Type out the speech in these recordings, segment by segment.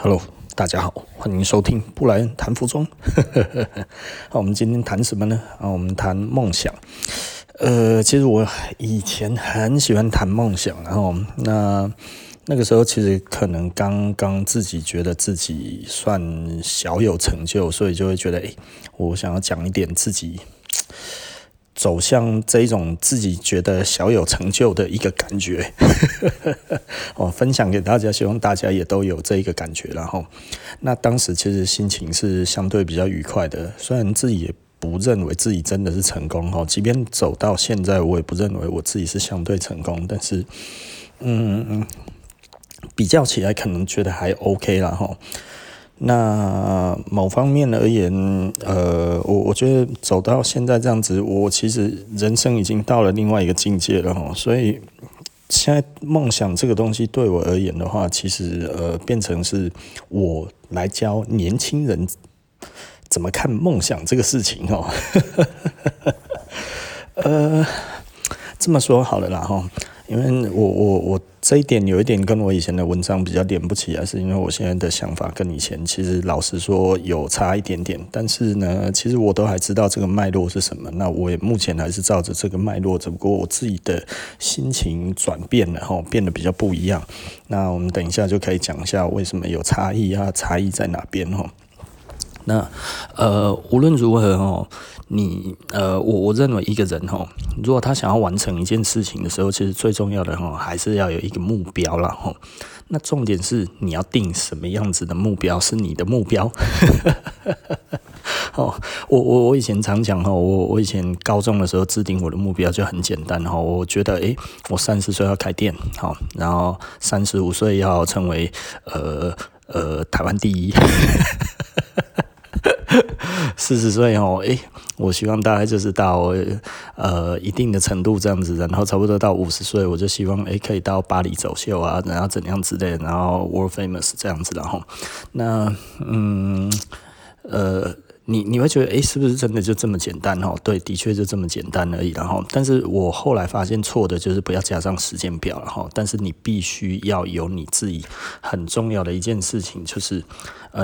Hello， 大家好，欢迎收听布莱恩谈服装。我们今天谈什么呢？我们谈梦想。其实我以前很喜欢谈梦想，然后那个时候其实可能刚自己觉得自己算小有成就，所以就会觉得，我想要讲一点自己走向这种自己觉得小有成就的一个感觉、分享给大家，希望大家也都有这一个感觉。然后那当时其实心情是相对比较愉快的，虽然自己也不认为自己真的是成功，即便走到现在我也不认为我自己是相对成功，但是比较起来可能觉得还 OK 啦。那某方面而言，我觉得走到现在这样子，我其实人生已经到了另外一个境界了哈。所以现在梦想这个东西对我而言的话，其实变成是我来教年轻人怎么看梦想这个事情哦。这么说好了啦哈。因为我这一点有一点跟我以前的文章比较连不起来，是因为我现在的想法跟以前其实老实说有差一点点，但是呢，其实我都还知道这个脉络是什么，那我也目前还是照着这个脉络，只不过我自己的心情转变了哈，变得比较不一样。那我们等一下就可以讲一下为什么有差异啊，差异在哪边哈。那无论如何我认为一个人如果他想要完成一件事情的时候，其实最重要的还是要有一个目标啦。那重点是你要定什么样子的目标是你的目标。我以前常讲我以前高中的时候制定我的目标就很简单哈，我觉得我30岁要开店，然后35岁要成为台湾第一。40岁我希望大概就是到一定的程度这样子，然后差不多到50岁，我就希望可以到巴黎走秀啊，然后怎样之类的，然后 world famous 这样子，然后那你会觉得是不是真的就这么简单？对，的确就这么简单而已。然后，但是我后来发现错的就是不要加上时间表，然后，但是你必须要有你自己很重要的一件事情，就是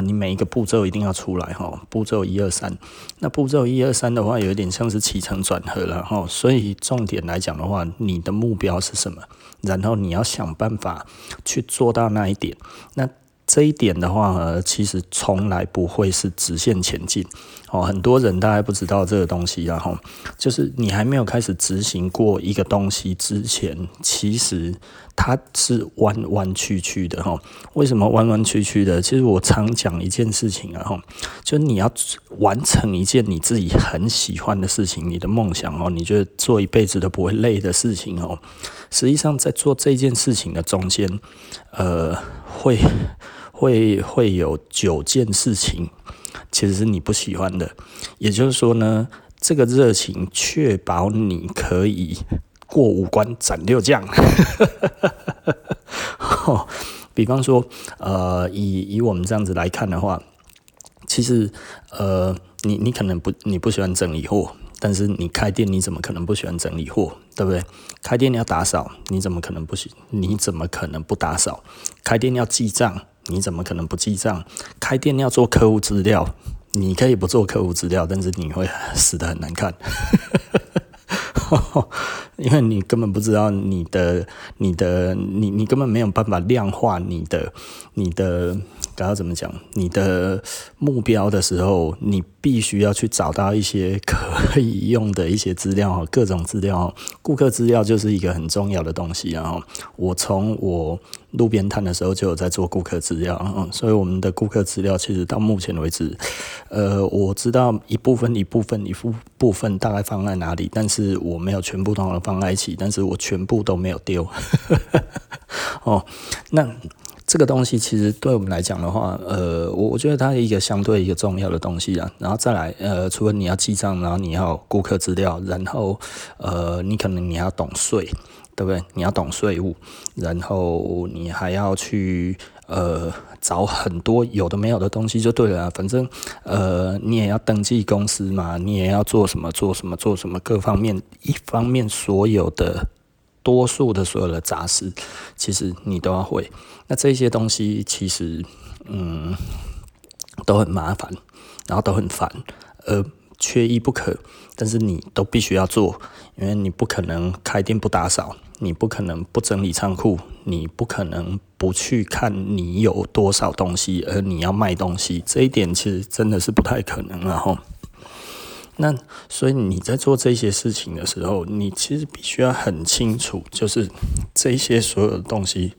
你每一个步骤一定要出来哈。步骤1、2、3，那步骤1、2、3的话，有一点像是起承转合了哈。所以重点来讲的话，你的目标是什么？然后你要想办法去做到那一点。那这一点的话其实从来不会是直线前进，很多人大概不知道这个东西，就是你还没有开始执行过一个东西之前，其实它是弯弯曲曲的。为什么弯弯曲曲的？其实我常讲一件事情，就你要完成一件你自己很喜欢的事情，你的梦想，你觉得做一辈子都不会累的事情，实际上在做这件事情的中间会有9件事情其实是你不喜欢的，也就是说呢，这个热情确保你可以过5关斩6将。比方说以我们这样子来看的话，其实你可能你不喜欢整理货，但是你开店你怎么可能不喜欢整理货，对不对？开店你要打扫，你怎么可能不打扫？开店要记账，你怎么可能不记账？开店要做客户资料，你可以不做客户资料，但是你会死得很难看。因为你根本不知道你根本没有办法量化刚刚怎么讲？你的目标的时候，你必须要去找到一些可以用的一些资料，各种资料，顾客资料就是一个很重要的东西啊。我从我路边摊的时候就有在做顾客资料，所以我们的顾客资料其实到目前为止，我知道一部分大概放在哪里，但是我没有全部都放在一起，但是我全部都没有丢。那这个东西其实对我们来讲的话，我觉得它是一个相对一个重要的东西啊。然后再来，除了你要记账，然后你要顾客资料，然后你可能你要懂税，对不对？你要懂税务，然后你还要去找很多有的没有的东西就对了，反正你也要登记公司嘛，你也要做什么各方面，一方面所有的。多数的所有的杂事，其实你都要会。那这些东西其实，都很麻烦，然后都很烦，缺一不可，但是你都必须要做，因为你不可能开店不打扫，你不可能不整理仓库，你不可能不去看你有多少东西，而你要卖东西，这一点其实真的是不太可能了吼。那所以你在做这些事情的时候，你其实必须要很清楚，就是这些所有的东西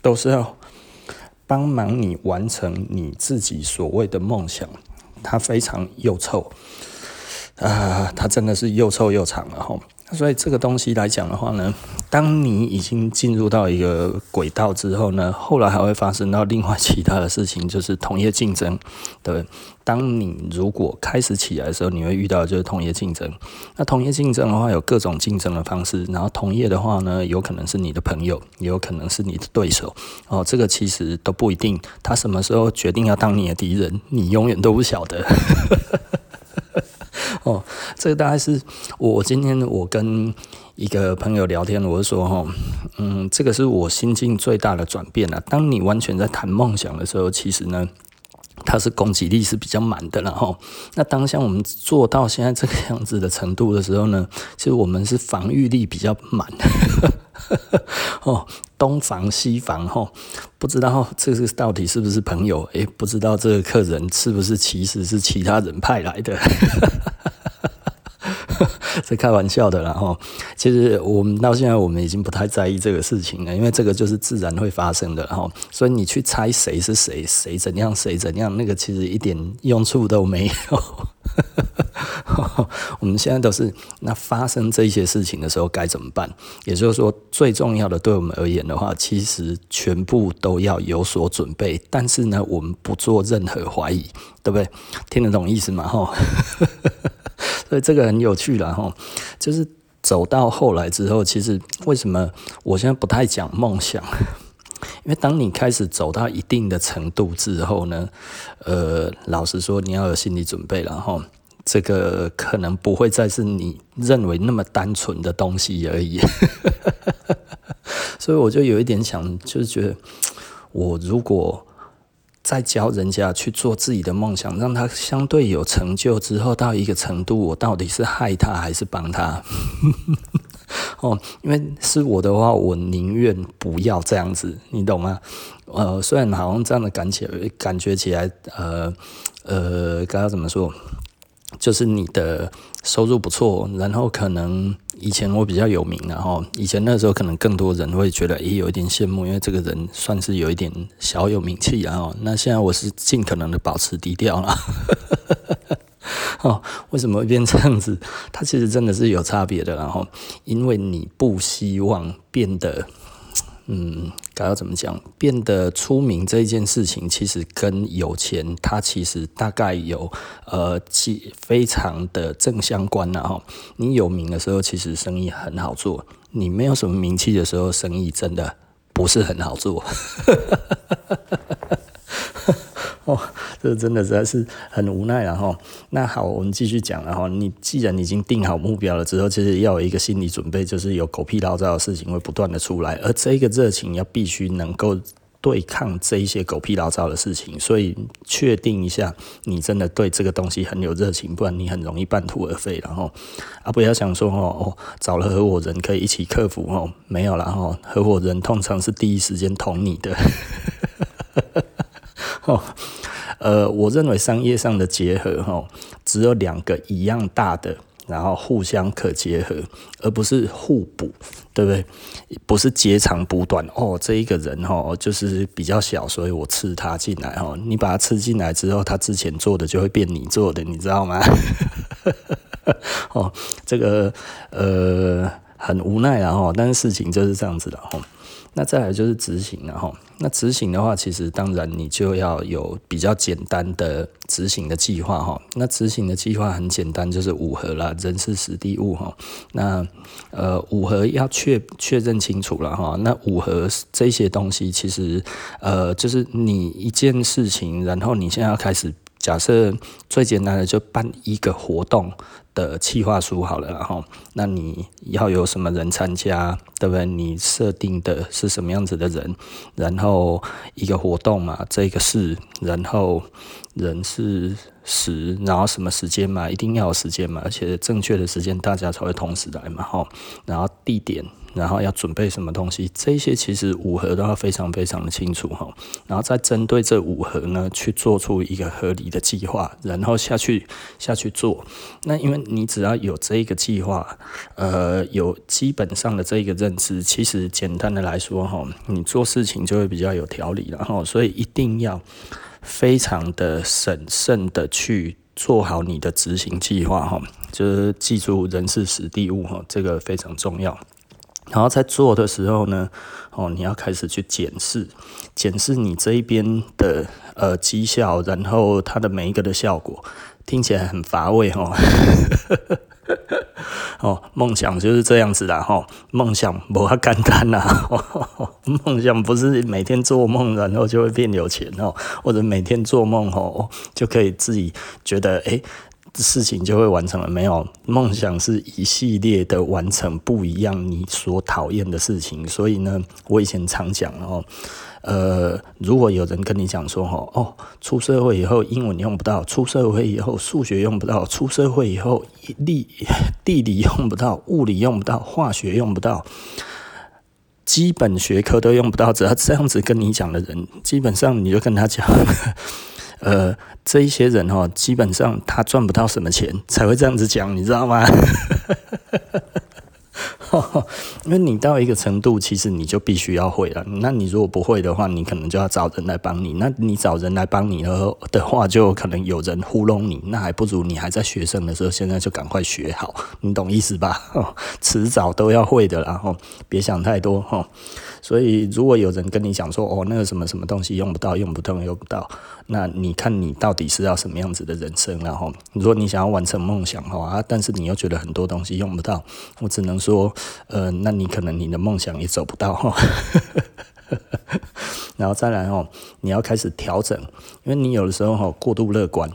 都是要帮忙你完成你自己所谓的梦想。它非常又臭，它真的是又臭又长了吼。所以这个东西来讲的话呢，当你已经进入到一个轨道之后呢，后来还会发生到另外其他的事情，就是同业竞争，对。当你如果开始起来的时候，你会遇到的就是同业竞争。那同业竞争的话，有各种竞争的方式。然后同业的话呢，有可能是你的朋友，也有可能是你的对手。哦，这个其实都不一定。他什么时候决定要当你的敌人，你永远都不晓得。哦，这个大概是我今天跟一个朋友聊天，我就说哈，这个是我心境最大的转变了。当你完全在谈梦想的时候，其实呢，它是攻击力是比较满的啦吼。那当像我们做到现在这个样子的程度的时候呢，其实我们是防御力比较满。哦，东防西防吼，不知道这个到底是不是朋友，不知道这个客人是不是其实是其他人派来的。这开玩笑的啦吼，其实我们到现在已经不太在意这个事情了，因为这个就是自然会发生的吼，所以你去猜谁是谁，谁怎样谁怎样，那个其实一点用处都没有。我们现在都是那发生这些事情的时候该怎么办？也就是说，最重要的对我们而言的话，其实全部都要有所准备，但是呢，我们不做任何怀疑，对不对？听得懂意思吗？吼。所以这个很有趣啦吼，就是走到后来之后，其实为什么我现在不太讲梦想？因为当你开始走到一定的程度之后呢，老实说，你要有心理准备啦吼，这个可能不会再是你认为那么单纯的东西而已。所以我就有一点想，就是觉得我如果再教人家去做自己的梦想，让他相对有成就之后到一个程度，我到底是害他还是帮他？哦，因为是我的话，我宁愿不要这样子，你懂吗？虽然好像这样的感觉起来，该要怎么说？就是你的收入不错，然后可能以前我比较有名，然后以前那时候可能更多人会觉得有一点羡慕，因为这个人算是有一点小有名气啊。那现在我是尽可能的保持低调啦。哦，为什么会变这样子？它其实真的是有差别的，然后因为你不希望变得。该要怎么讲？变得出名这一件事情，其实跟有钱，它其实大概有非常的正相关啦吼。你有名的时候，其实生意很好做；你没有什么名气的时候，生意真的不是很好做。哦，这真的实在是很无奈了哈。那好，我们继续讲了哈。你既然已经定好目标了之后，其实要有一个心理准备，就是有狗屁倒灶的事情会不断的出来，而这个热情要必须能够对抗这一些狗屁倒灶的事情。所以确定一下，你真的对这个东西很有热情，不然你很容易半途而废了哈。不要想说找了合伙人可以一起克服哦，没有啦哈。合伙人通常是第一时间捅你的。我认为商业上的结合只有两个一样大的，然后互相可结合，而不是互补，对不对？不是截长补短这一个人就是比较小，所以我吃他进来你把他吃进来之后，他之前做的就会变你做的，你知道吗？这个很无奈啦但是事情就是这样子的那再来就是执行了吼，那执行的话，其实当然你就要有比较简单的执行的计划吼。那执行的计划很简单，就是五核啦，人事时地物吼。那五核要确认清楚了哈。那五核这些东西，其实就是你一件事情，然后你现在要开始，假设最简单的就办一个活动的企划书好了，然后那你要有什么人参加，对不对？你设定的是什么样子的人，然后一个活动嘛，这个是，然后人是时，然后什么时间嘛，一定要有时间嘛，而且正确的时间大家才会同时来嘛，吼，然后地点，然后要准备什么东西，这些其实五核都要非常非常的清楚，吼，然后再针对这五核呢去做出一个合理的计划，然后下去做。那因为你只要有这个计划，有基本上的这个认知，其实简单的来说，吼，你做事情就会比较有条理了，吼，所以一定要非常的审慎的去做好你的执行计划，就是记住人事时地物，这个非常重要。然后在做的时候呢，你要开始去检视你这一边的绩效，然后它的每一个的效果，听起来很乏味哦。哦，梦想就是这样子啦，吼，梦想不要简单啦，梦想不是每天做梦然后就会变有钱哦，或者每天做梦哦就可以自己觉得事情就会完成了，没有，梦想是一系列的完成不一样你所讨厌的事情。所以呢，我以前常讲哦，如果有人跟你讲说哦，出社会以后英文用不到，出社会以后数学用不到，出社会以后地理用不到，物理用不到，化学用不到，基本学科都用不到，只要这样子跟你讲的人，基本上你就跟他讲这一些人哦，基本上他赚不到什么钱才会这样子讲，你知道吗？因为你到一个程度，其实你就必须要会了。那你如果不会的话，你可能就要找人来帮你。那你找人来帮你的话，就可能有人糊弄你，那还不如你还在学生的时候，现在就赶快学好，你懂意思吧？迟早都要会的啦，别想太多哈。所以如果有人跟你讲说哦，那个什么什么东西用不到，那你看你到底是要什么样子的人生啦，哈？如果你想要完成梦想啊，但是你又觉得很多东西用不到，我只能说。那你可能你的梦想也走不到哈，然后再来哦，你要开始调整，因为你有的时候过度乐观，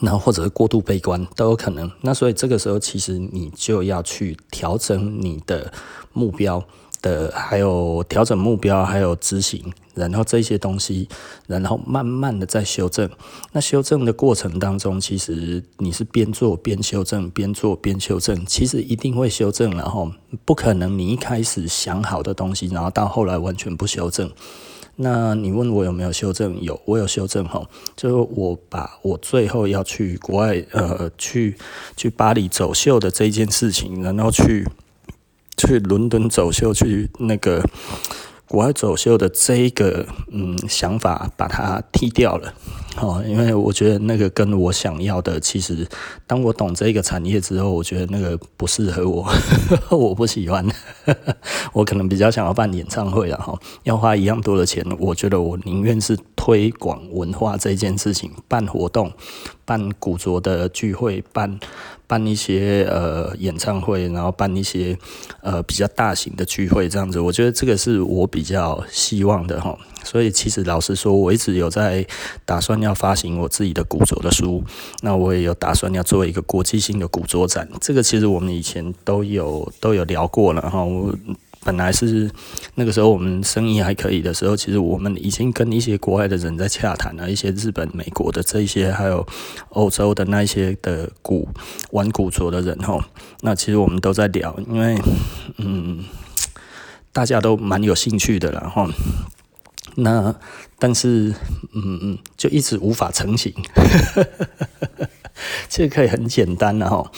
然后或者是过度悲观都有可能，那所以这个时候其实你就要去调整你的目标的，还有调整目标，还有执行。然后这些东西，然后慢慢的再修正。那修正的过程当中，其实你是边做边修正，边做边修正，其实一定会修正了吼，不可能你一开始想好的东西，然后到后来完全不修正。那你问我有没有修正？有，我有修正吼，就是我把我最后要去国外去巴黎走秀的这件事情，然后去伦敦走秀，去那个国外走秀的这一个想法把它剔掉了哦，因为我觉得那个跟我想要的，其实当我懂这个产业之后，我觉得那个不适合我，我不喜欢，我可能比较想要办演唱会啦哈，要花一样多的钱，我觉得我宁愿是推广文化这件事情，办活动，办古着的聚会，办一些演唱会，然后办一些比较大型的聚会这样子，我觉得这个是我比较希望的哈。所以其实老实说，我一直有在打算要发行我自己的古着的书，那我也有打算要做一个国际性的古着展，这个其实我们以前都有聊过了哈。本来是那个时候我们生意还可以的时候，其实我们已经跟一些国外的人在洽谈了，一些日本、美国的这一些，还有欧洲的那一些的玩古着的人吼，那其实我们都在聊，因为大家都蛮有兴趣的啦吼。那但是就一直无法成型。这可以很简单啦吼，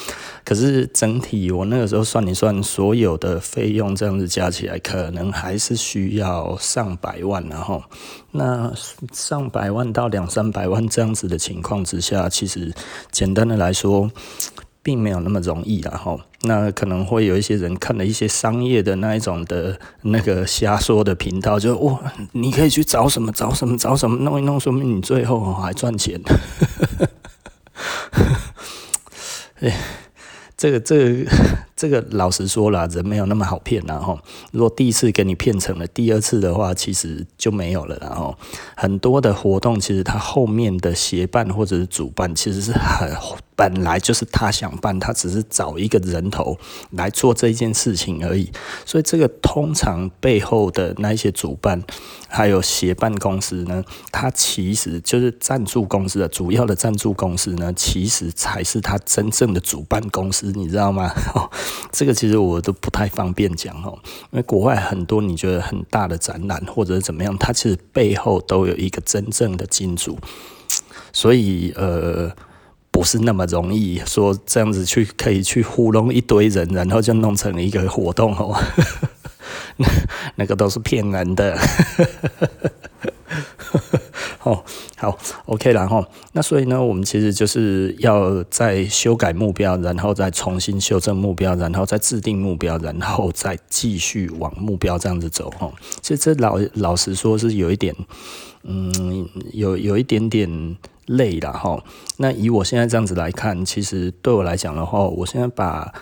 可是整体我那个时候算一算，所有的费用这样子加起来，可能还是需要上百万啦吼。那上百万到200-300万这样子的情况之下，其实简单的来说，并没有那么容易啦吼。那可能会有一些人看了一些商业的那一种的那个瞎说的频道，就哇，你可以去找什么弄一弄，说明你最后还赚钱。这个老实说啦，人没有那么好骗啦吼。如果第一次给你骗成了，第二次的话其实就没有了啦吼。很多的活动其实它后面的协办或者是主办其实是很本来就是他想办，他只是找一个人头来做这件事情而已。所以这个通常背后的那一些主办还有协办公司呢，他其实就是赞助公司的主要的赞助公司呢，其实才是他真正的主办公司，你知道吗？这个其实我都不太方便讲哦，因为国外很多你觉得很大的展览或者是怎么样，它其实背后都有一个真正的金主，所以不是那么容易说这样子去可以去糊弄一堆人，然后就弄成一个活动哦，那个都是骗人的。哦，好 ，OK 啦吼。那所以呢，我们其实就是要再修改目标，然后再重新修正目标，然后再制定目标，然后再继续往目标这样子走吼。其实这老实说是有一点，有一点点累啦吼。那以我现在这样子来看，其实对我来讲的话，我现在把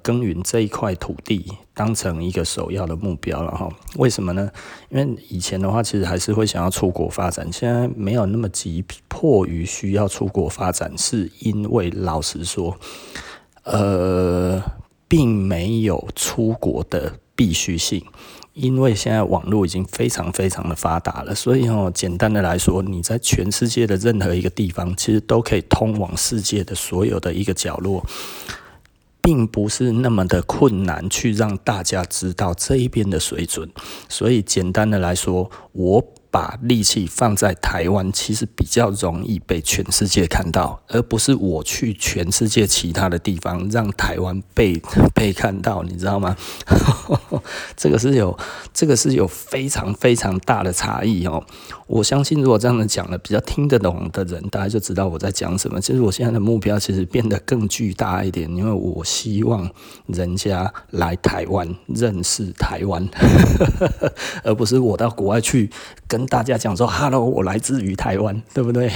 耕耘这一块土地当成一个首要的目标了哈，为什么呢？因为以前的话其实还是会想要出国发展，现在没有那么急迫于需要出国发展，是因为老实说，并没有出国的必须性。因为现在网络已经非常非常的发达了，所以简单的来说，你在全世界的任何一个地方，其实都可以通往世界的所有的一个角落。并不是那么的困难去让大家知道这一边的水准，所以简单的来说，我把力气放在台湾，其实比较容易被全世界看到，而不是我去全世界其他的地方让台湾被看到，你知道吗？这个是有非常非常大的差异哦。我相信如果这样的讲了，比较听得懂的人，大家就知道我在讲什么。其实我现在的目标其实变得更巨大一点，因为我希望人家来台湾认识台湾，而不是我到国外去跟大家讲说 Hello 我来自于台湾，对不对？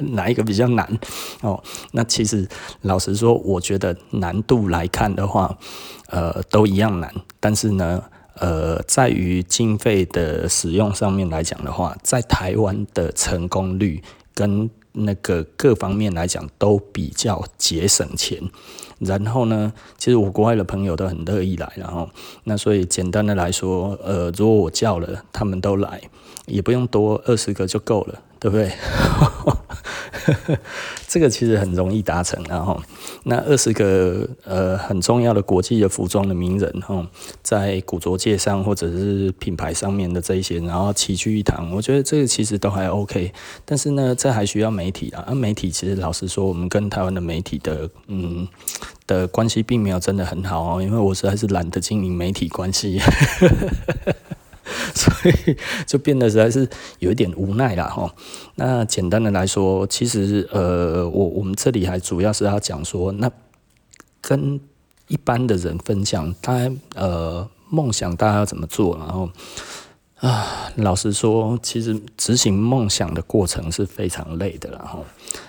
哪一个比较难哦？那其实老实说，我觉得难度来看的话，都一样难，但是呢，在于经费的使用上面来讲的话，在台湾的成功率跟那个各方面来讲都比较节省钱。然后呢，其实我国外的朋友都很乐意来，然后那所以简单的来说，如果我叫了，他们都来，也不用多20个就够了，对不对？这个其实很容易达成，然后那20个很重要的国际的服装的名人哈，在古着界上或者是品牌上面的这一些，然后齐聚一堂，我觉得这个其实都还 OK。但是呢，这还需要媒体啦，媒体其实老实说，我们跟台湾的媒体的关系并没有真的很好哦，因为我实在是懒得经营媒体关系。所以就变得实在是有一点无奈啦吼。那简单的来说，其实我们这里还主要是要讲说，那跟一般的人分享，他梦想大家要怎么做，然后老实说，其实执行梦想的过程是非常累的啦吼。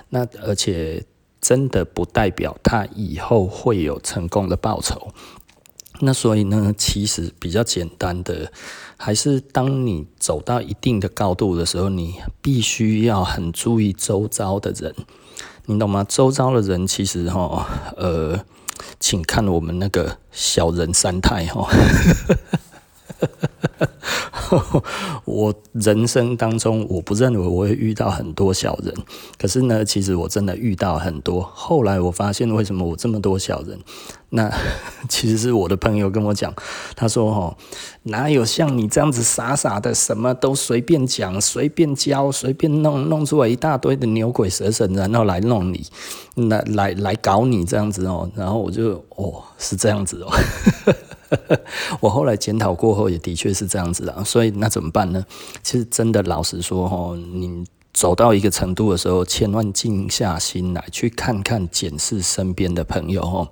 那而且真的不代表他以后会有成功的报酬。那所以呢，其实比较简单的，还是当你走到一定的高度的时候，你必须要很注意周遭的人，你懂吗？周遭的人其实请看我们那个小人三态哈。我人生当中，我不认为我会遇到很多小人，可是呢，其实我真的遇到很多。后来我发现，为什么我这么多小人？那其实是我的朋友跟我讲，他说：“哪有像你这样子傻傻的，什么都随便讲、随便教、随便弄，弄出来一大堆的牛鬼蛇神，然后来弄你，来搞你这样子哦。”然后我就是这样子哦。我后来检讨过后，也的确是这样子啦，所以那怎么办呢？其实真的老实说吼，你走到一个程度的时候，千万静下心来，去看看检视身边的朋友吼，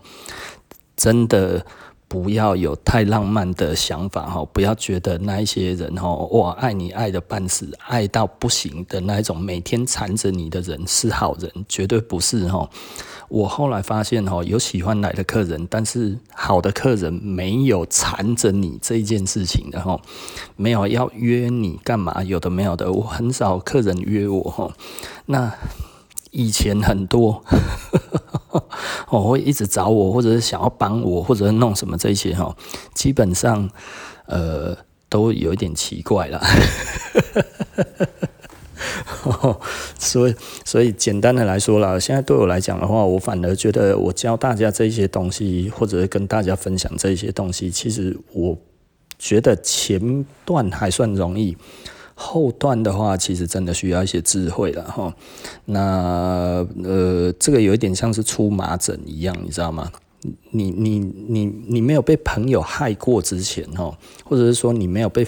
真的不要有太浪漫的想法吼，不要觉得那一些人吼，哇，爱你爱的半死，爱到不行的那一种，每天缠着你的人是好人，绝对不是吼。我后来发现有喜欢来的客人，但是好的客人没有缠着你这一件事情的吼，没有要约你干嘛，有的没有的，我很少客人约我吼。那以前很多会一直找我，或者是想要帮我，或者是弄什么这些哈，基本上都有一点奇怪啦。所以简单的来说啦，现在对我来讲的话，我反而觉得我教大家这些东西，或者跟大家分享这些东西，其实我觉得前段还算容易，后段的话其实真的需要一些智慧了哈。那这个有一点像是出麻疹一样，你知道吗？你没有被朋友害过之前哦，或者是说你没有被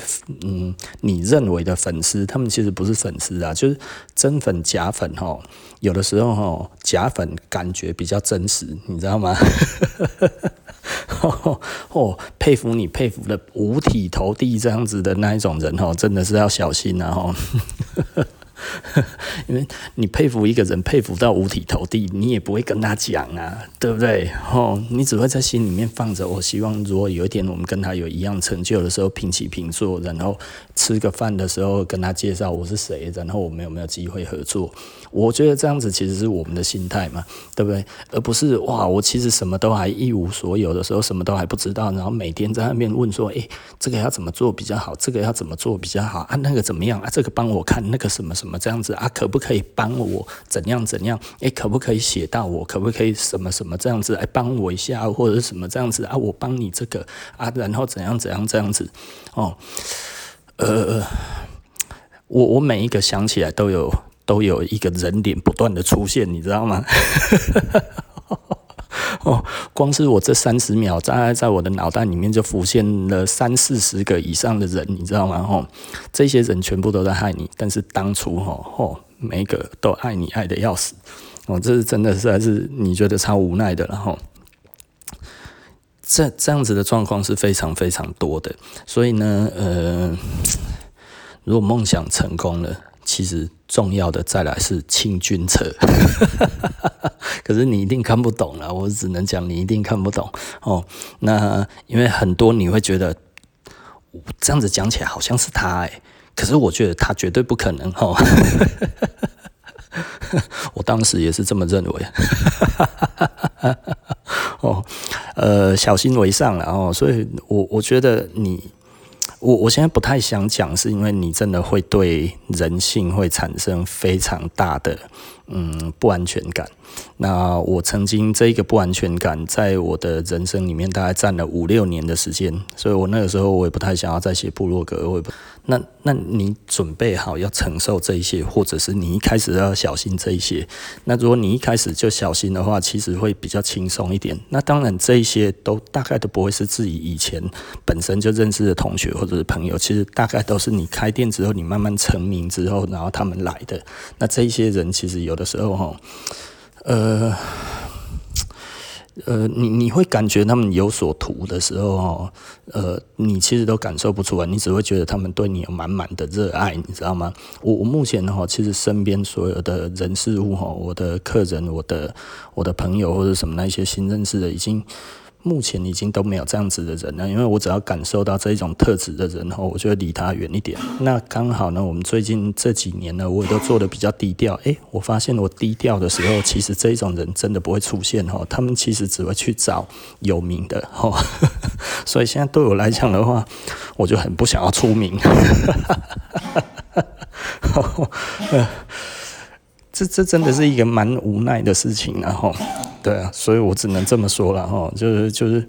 你认为的粉丝，他们其实不是粉丝啊，就是真粉假粉哦。有的时候哦，假粉感觉比较真实，你知道吗？哦，佩服你，佩服的五体投地这样子的那一种人哦，真的是要小心啊哦。因为你佩服一个人，佩服到五体投地，你也不会跟他讲啊，对不对？你只会在心里面放着。我希望如果有一天我们跟他有一样成就的时候，平起平坐，然后吃个饭的时候跟他介绍我是谁，然后我们有没有机会合作？我觉得这样子其实是我们的心态嘛，对不对？而不是哇，我其实什么都还一无所有的时候，什么都还不知道，然后每天在那边问说，哎，这个要怎么做比较好？这个要怎么做比较好啊？那个怎么样啊？这个帮我看，那个什么什么。这样子啊，可不可以帮我怎样怎样？可不可以写到我？可不可以什么什么这样子？帮我一下，或者是什么这样子啊？我帮你这个啊，然后怎样怎样这样子哦。我每一个想起来都有一个人脸不断的出现，你知道吗？哦，光是我这30秒，在我的脑袋里面就浮现了30-40个以上的人，你知道吗？哦，这些人全部都在害你，但是当初每一个都爱你爱得要死，哦，这是真的实在是你觉得超无奈的，然后。这样子的状况是非常非常多的，所以呢，如果梦想成功了，其实重要的再来是清君侧。可是你一定看不懂啦，我只能讲你一定看不懂哦。那因为很多你会觉得这样子讲起来好像是他可是我觉得他绝对不可能哦。我当时也是这么认为。哦，小心为上啦哦，所以我觉得你。我现在不太想讲，是因为你真的会对人性会产生非常大的不安全感。那我曾经这个不安全感在我的人生里面大概占了5-6年的时间，所以我那个时候我也不太想要再写部落格。那你准备好要承受这一些，或者是你一开始要小心这一些。那如果你一开始就小心的话，其实会比较轻松一点。那当然这一些都大概都不会是自己以前本身就认识的同学或者是朋友，其实大概都是你开店之后你慢慢成名之后然后他们来的。那这一些人其实有的时候你会感觉他们有所图的时候你其实都感受不出来，你只会觉得他们对你有满满的热爱，你知道吗？我目前其实身边所有的人事物我的客人、我的朋友或者什么那些新认识的，目前已经都没有这样子的人了，因为我只要感受到这一种特质的人后，我就会离他远一点。那刚好呢，我们最近这几年呢，我也都做得比较低调。我发现我低调的时候，其实这一种人真的不会出现哦，他们其实只会去找有名的哦。所以现在对我来讲的话，我就很不想要出名。这真的是一个蛮无奈的事情然后。对啊，所以我只能这么说了哈，就是，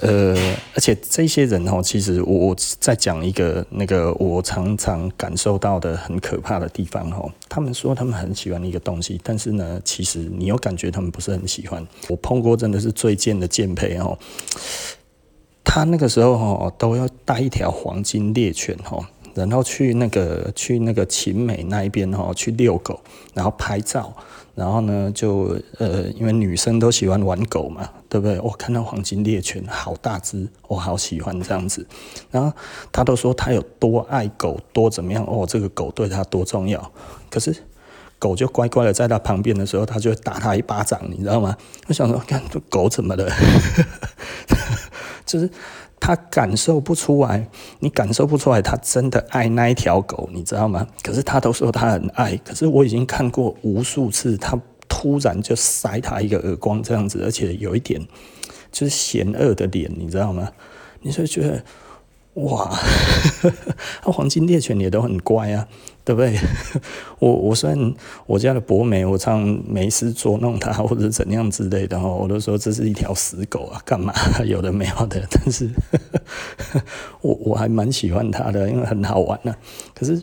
而且这些人哈，其实我再讲一个那个我常常感受到的很可怕的地方哈，他们说他们很喜欢一个东西，但是呢，其实你又感觉他们不是很喜欢。我碰过真的是最贱的贱胚哦，他那个时候都要带一条黄金猎犬然后去那个秦美那一边去遛狗，然后拍照。然后呢，就因为女生都喜欢玩狗嘛，对不对？我看到黄金猎犬好大只，我好喜欢这样子。然后他都说他有多爱狗，多怎么样哦，这个狗对他多重要。可是狗就乖乖的在他旁边的时候，他就会打他一巴掌，你知道吗？我想说，看狗怎么了？就是他感受不出来，你感受不出来他真的爱那一条狗，你知道吗？可是他都说他很爱，可是我已经看过无数次，他突然就塞他一个耳光这样子，而且有一点就是嫌恶的脸，你知道吗？你就觉得哇，黄金猎犬也都很乖啊，对不对？我虽然我家的博美，我常没事捉弄它或者怎样之类的，我都说这是一条死狗啊，干嘛有的没有的，但是我还蛮喜欢它的，因为很好玩啊。可是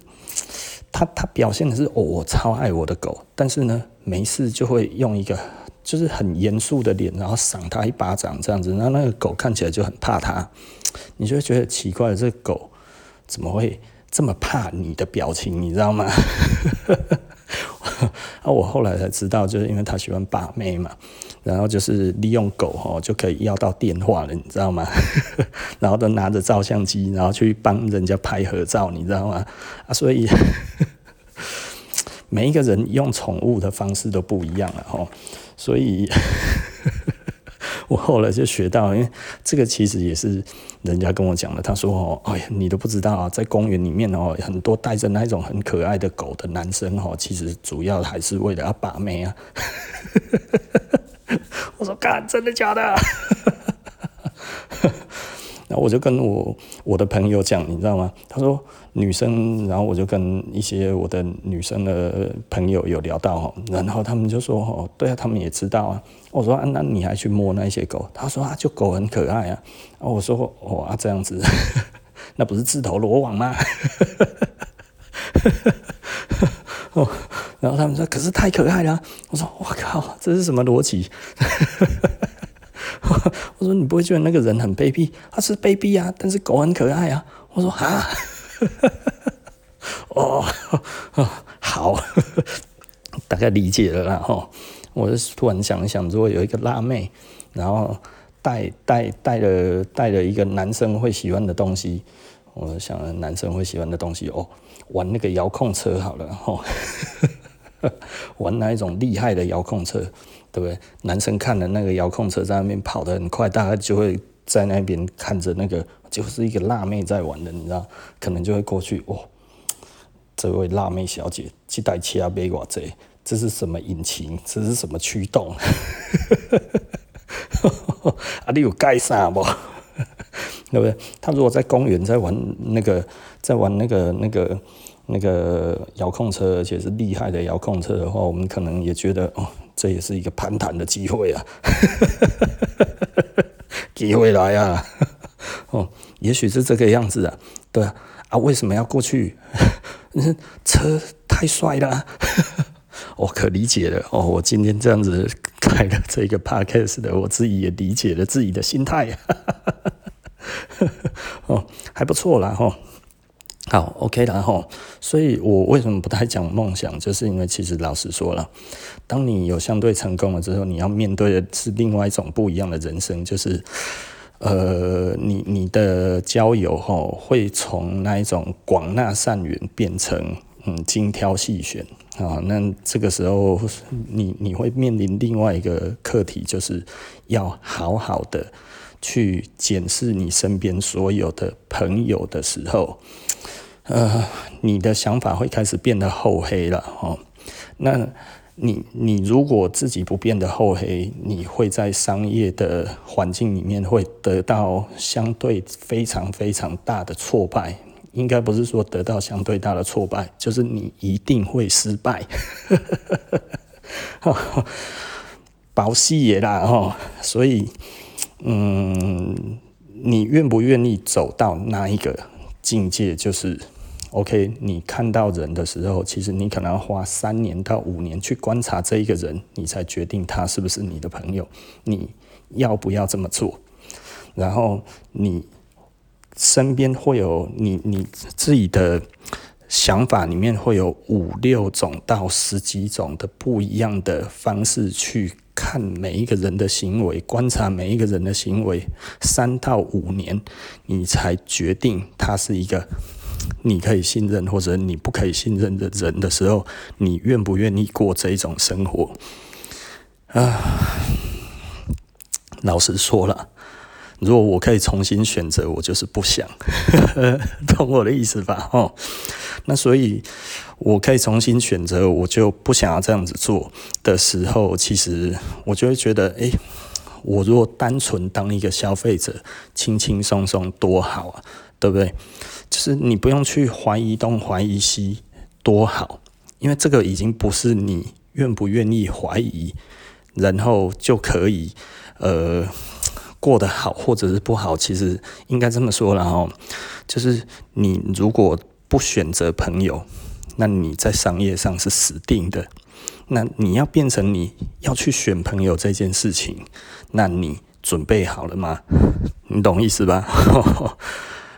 它表现的是，我超爱我的狗，但是呢，没事就会用一个就是很严肃的脸，然后赏它一巴掌这样子，那个狗看起来就很怕它。你就会觉得奇怪，这个狗怎么会这么怕你的表情，你知道吗？啊，我后来才知道，就是因为他喜欢把妹嘛，然后就是利用狗就可以要到电话了，你知道吗？然后都拿着照相机，然后去帮人家拍合照，你知道吗？啊，所以每一个人用宠物的方式都不一样了所以。我后来就学到，因为这个其实也是人家跟我讲的。他说：“哎呀，你都不知道啊，在公园里面很多带着那种很可爱的狗的男生其实主要还是为了要把妹啊。”我说：“干，真的假的？”然后我就跟我的朋友讲，你知道吗？他说女生，然后我就跟一些我的女生的朋友有聊到然后他们就说对啊，他们也知道啊。我说那你还去摸那些狗？他说啊，就狗很可爱啊。我说这样子，那不是自投罗网吗？然后他们说可是太可爱了啊。我说我靠，这是什么逻辑？我说你不会觉得那个人很卑鄙？他是卑鄙啊，但是狗很可爱啊。我说啊，好，大概理解了啦我就突然想一想，如果有一个辣妹，然后带了一个男生会喜欢的东西，我想男生会喜欢的东西玩那个遥控车好了玩那一种厉害的遥控车。对不对？男生看了那个遥控车在那边跑得很快，大概就会在那边看着那个，就是一个辣妹在玩的，你知道，可能就会过去这位辣妹小姐，这台车买多少？这是什么引擎？这是什么驱动？啊，你有改啥不？对不对？他如果在公园在玩那个遥控车，而且是厉害的遥控车的话，我们可能也觉得这也是一个攀谈的机会啊，机会来啊，也许是这个样子啊，对啊，为什么要过去？车太帅了啊，可理解了我今天这样子开了这个 podcast 的，我自己也理解了自己的心态啊，还不错啦好 OK 啦所以我为什么不太讲梦想，就是因为其实老实说了，当你有相对成功了之后，你要面对的是另外一种不一样的人生，就是你的交友会从那一种广纳善缘变成精挑细选那这个时候你会面临另外一个课题，就是要好好的去检视你身边所有的朋友的时候你的想法会开始变得厚黑了那你如果自己不变得厚黑，你会在商业的环境里面会得到相对非常非常大的挫败，应该不是说得到相对大的挫败，就是你一定会失败保戏也啦所以你愿不愿意走到那一个境界，就是 OK， 你看到人的时候，其实你可能要花3年到5年去观察这一个人，你才决定他是不是你的朋友，你要不要这么做？然后你身边会有你自己的想法里面会有5、6种到10几种的不一样的方式去看每一个人的行为，观察每一个人的行为，3到5年，你才决定他是一个你可以信任或者你不可以信任的人的时候，你愿不愿意过这种生活？老实说了，如果我可以重新选择，我就是不想，懂我的意思吧？哦，那所以我可以重新选择，我就不想要这样子做的时候，其实我就会觉得，诶，我如果单纯当一个消费者，轻轻松松多好啊，对不对？就是你不用去怀疑东怀疑西，多好，因为这个已经不是你愿不愿意怀疑，然后就可以过得好或者是不好，其实应该这么说啦齁，就是你如果不选择朋友，那你在商业上是死定的。那你要变成你要去选朋友这件事情，那你准备好了吗？你懂意思吧？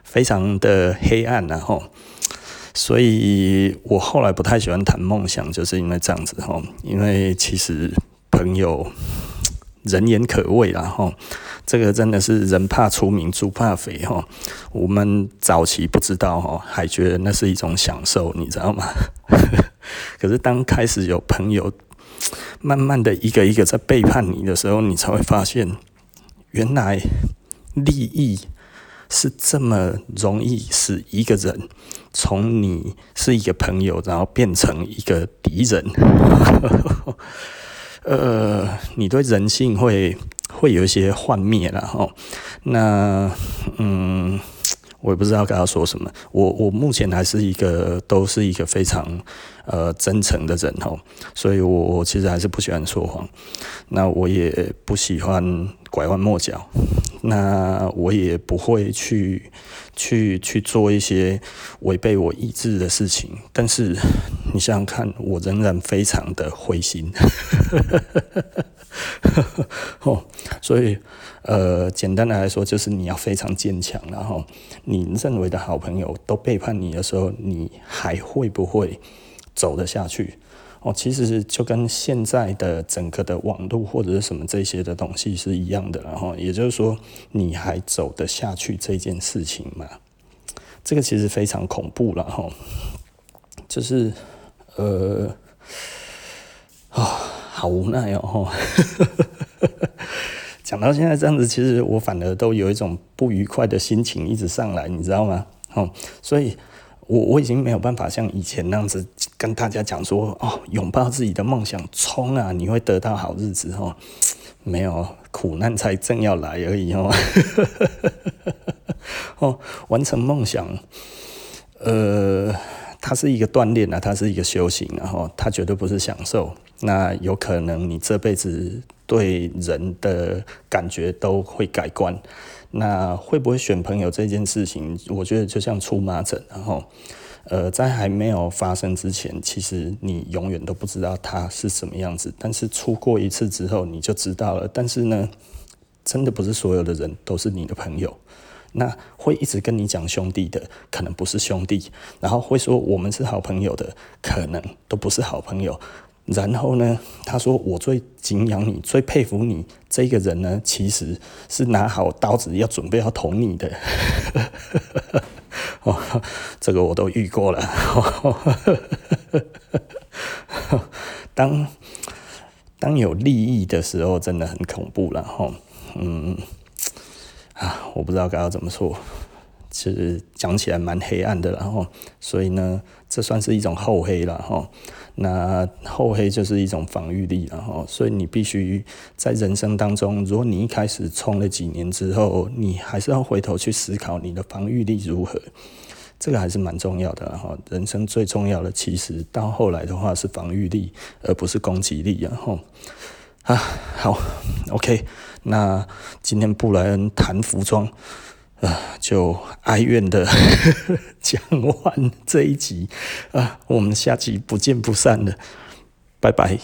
非常的黑暗啦齁。所以我后来不太喜欢谈梦想，就是因为这样子齁，因为其实朋友人言可畏啦齁，这个真的是人怕出名猪怕肥齁。我们早期不知道齁，还觉得那是一种享受，你知道吗？可是当开始有朋友慢慢的一个一个在背叛你的时候，你才会发现原来利益是这么容易使一个人从你是一个朋友然后变成一个敌人。你对人性会有一些幻灭啦齁。那我也不知道跟他说什么。我目前还是都是一个非常真诚的人齁，所以我其实还是不喜欢说谎。那我也不喜欢拐弯抹角。那我也不会去做一些违背我意志的事情，但是你想想看，我仍然非常的灰心。哦，所以简单的来说，就是你要非常坚强，然后你认为的好朋友都背叛你的时候，你还会不会走得下去？哦，其实就跟现在的整个的网络或者是什么这些的东西是一样的，然后也就是说，你还走得下去这件事情嘛？这个其实非常恐怖了哈，就是好无奈哦。讲到现在这样子，其实我反而都有一种不愉快的心情一直上来，你知道吗？哦，所以。我已经没有办法像以前那样子跟大家讲说哦，拥抱自己的梦想，冲啊，你会得到好日子哦。没有，苦难才正要来而已哦。哦，完成梦想，它是一个锻炼啊，它是一个修行啊，哦，它绝对不是享受。那有可能你这辈子对人的感觉都会改观。那会不会选朋友这件事情，我觉得就像出麻疹，然后，在还没有发生之前，其实你永远都不知道它是什么样子。但是出过一次之后，你就知道了。但是呢，真的不是所有的人都是你的朋友。那会一直跟你讲兄弟的，可能不是兄弟；然后会说我们是好朋友的，可能都不是好朋友。然后呢，他说我最敬仰你，最佩服你这个人呢，其实是拿好刀子要准备要捅你的。哦，这个我都遇过了。当有利益的时候，真的很恐怖啦齁。我不知道该要怎么说。其实讲起来蛮黑暗的啦齁，所以呢，这算是一种厚黑啦齁。那厚黑就是一种防御力啦齁，所以你必须在人生当中，如果你一开始冲了几年之后，你还是要回头去思考你的防御力如何，这个还是蛮重要的啦齁。人生最重要的其实到后来的话是防御力，而不是攻击力啦齁。好 ，OK， 那今天布莱恩谈服装。就哀怨的讲完这一集，我们下集不见不散了，拜拜。